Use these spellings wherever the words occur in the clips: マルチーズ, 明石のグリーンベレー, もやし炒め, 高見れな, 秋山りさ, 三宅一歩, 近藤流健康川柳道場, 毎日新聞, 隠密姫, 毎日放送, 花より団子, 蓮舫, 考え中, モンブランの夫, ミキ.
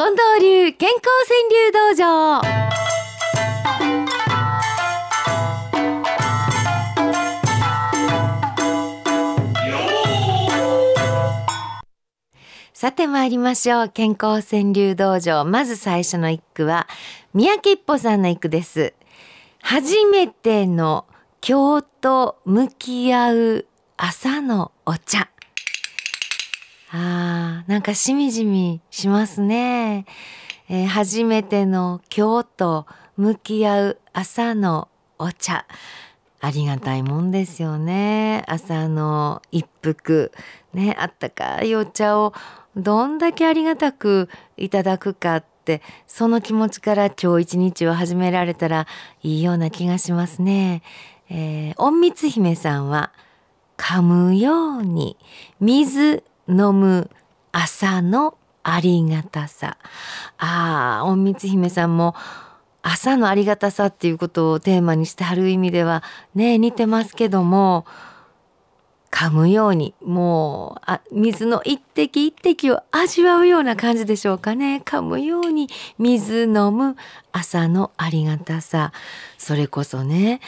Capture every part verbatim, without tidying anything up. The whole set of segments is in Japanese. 近藤流健康川柳道場。さて参りましょう。健康川柳道場、まず最初の一句は三宅一歩さんの一句です。初めての今日と向き合う朝のお茶。あー、なんかしみじみしますね、えー、初めての今日と向き合う朝のお茶、ありがたいもんですよね。朝の一服ね、あったかいお茶をどんだけありがたくいただくかって、その気持ちから今日一日を始められたらいいような気がしますね。えー、隠密姫さんは噛むように水飲む朝のありがたさ。ああ、隠密姫さんも朝のありがたさっていうことをテーマにしてはる意味ではね、似てますけども、噛むようにもうあ水の一滴一滴を味わうような感じでしょうかね。噛むように水飲む朝のありがたさ。それこそね、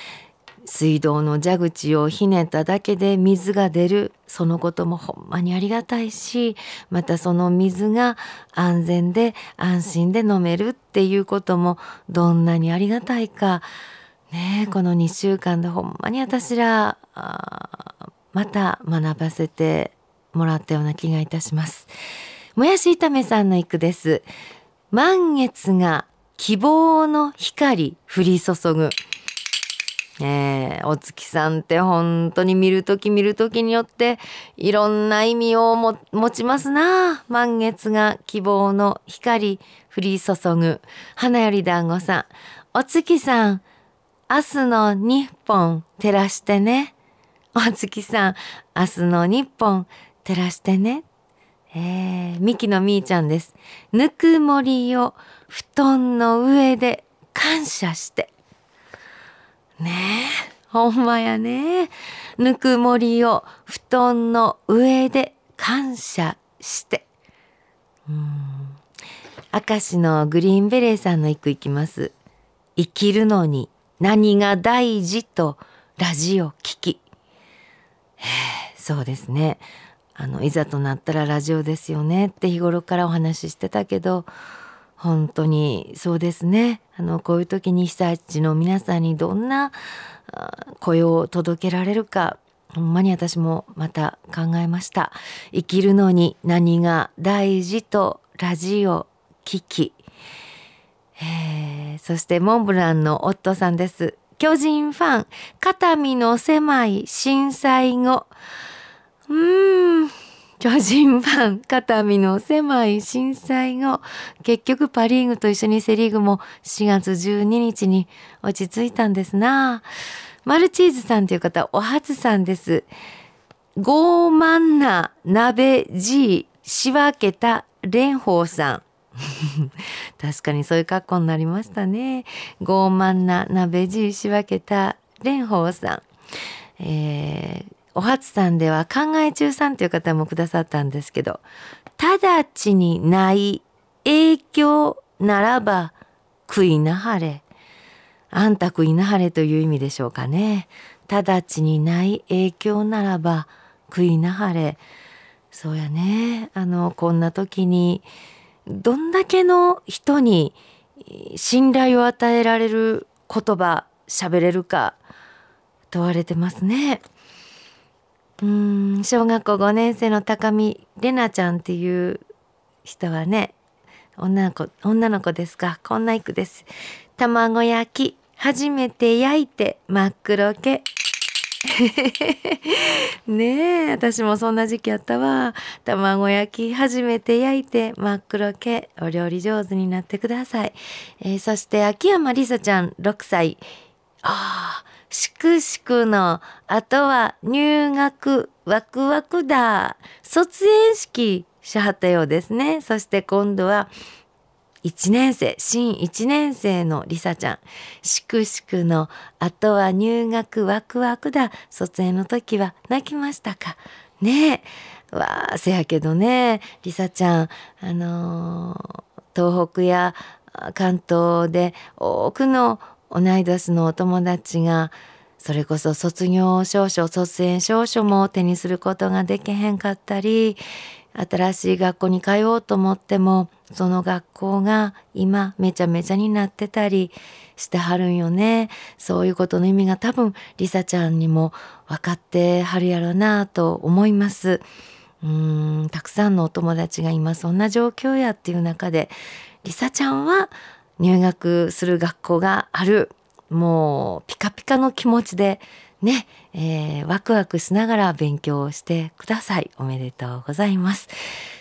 水道の蛇口をひねっただけで水が出る、そのこともほんまにありがたいし、またその水が安全で安心で飲めるっていうこともどんなにありがたいかね。このにしゅうかんでほんまに私らまた学ばせてもらったような気がいたします。もやし炒めさんの一句です。満月が希望の光降り注ぐ。えー、お月さんって本当に見るとき見るときによっていろんな意味をも持ちますな。満月が希望の光降り注ぐ。花より団子さん、お月さん明日の日本照らしてね。お月さん明日の日本照らしてね。えー、ミキのみーちゃんです。ぬくもりを布団の上で感謝してね。え、ほんまやね。ぬくもりを布団の上で感謝して。うーん、明石のグリーンベレーさんの一句いきます。生きるのに何が大事とラジオ聞き。えー、そうですね。あの、いざとなったらラジオですよねって日頃からお話ししてたけど、本当にそうですね。あの、こういう時に被災地の皆さんにどんな声を届けられるか、ほんまに私もまた考えました。生きるのに何が大事とラジオ聞き。えー、そしてモンブランの夫さんです。巨人ファン、肩身の狭い震災後。うーん。巨人ファン、肩身の狭い震災後、結局パリーグと一緒にセリーグもしがつじゅうににちに落ち着いたんですな。マルチーズさんという方、おはつさんです。傲慢な鍋じい仕分けた蓮舫さん。確かにそういう格好になりましたね。傲慢な鍋じい仕分けた蓮舫さん。えーおはつさんでは考え中さんという方もくださったんですけど、直ちにない影響ならば食いなはれ。あんた食いなはれという意味でしょうかね。直ちにない影響ならば食いなはれ。そうやね。あの、こんな時にどんだけの人に信頼を与えられる言葉喋れるか問われてますね。うーん、小学校ごねんせいの高見れなちゃんっていう人はね、女の子、女の子ですか。こんな一句です。卵焼き初めて焼いて真っ黒け。ねえ、私もそんな時期あったわ。卵焼き初めて焼いて真っ黒け。お料理上手になってください。えー、そして秋山りさちゃんろくさい。ああ、しくしくのあとは入学ワクワクだ。卒園式しはったようですね。そして今度はいちねんせい、しんいちねんせいのりさちゃん。しくしくのあとは入学ワクワクだ。卒園の時は泣きましたかね。えわあ、せやけどね、りさちゃん、あのー東北や関東で多くの同い年のお友達がそれこそ卒業証書、卒園証書も手にすることができへんかったり、新しい学校に通おうと思ってもその学校が今めちゃめちゃになってたりしてはるんよね。そういうことの意味が多分りさちゃんにも分かってはるやろなと思います。うーん、たくさんのお友達が今そんな状況やっていう中で、りさちゃんは入学する学校がある、もうピカピカの気持ちでね、えー、ワクワクしながら勉強をしてください。おめでとうございます。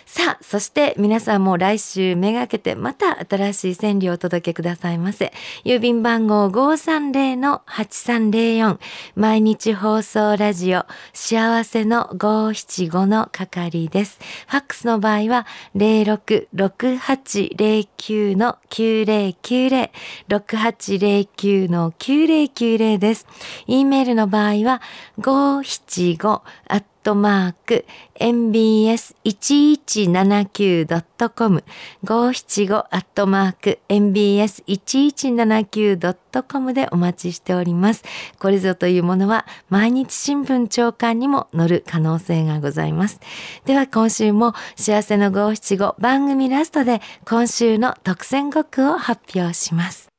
さあ、そして皆さんも来週めがけてまた新しい川柳をお届けくださいませ。郵便番号 ごーさんぜろのはちさんぜろよん 毎日放送ラジオ幸せのごーしちごの係です。ファックスの場合は ゼロろく ろくはちゼロきゅう きゅうゼロきゅうゼロ ろくはちゼロきゅう きゅうゼロきゅうゼロ です。Eメールの場合はごーしちご エムビーエス いちいちななきゅう ドットコム ごーしちご エムビーエス いちいちななきゅう ドットコム でお待ちしております。これぞというものは毎日新聞朝刊にも載る可能性がございます。では今週も幸せのごーしちご番組ラストで今週の特選五句を発表します。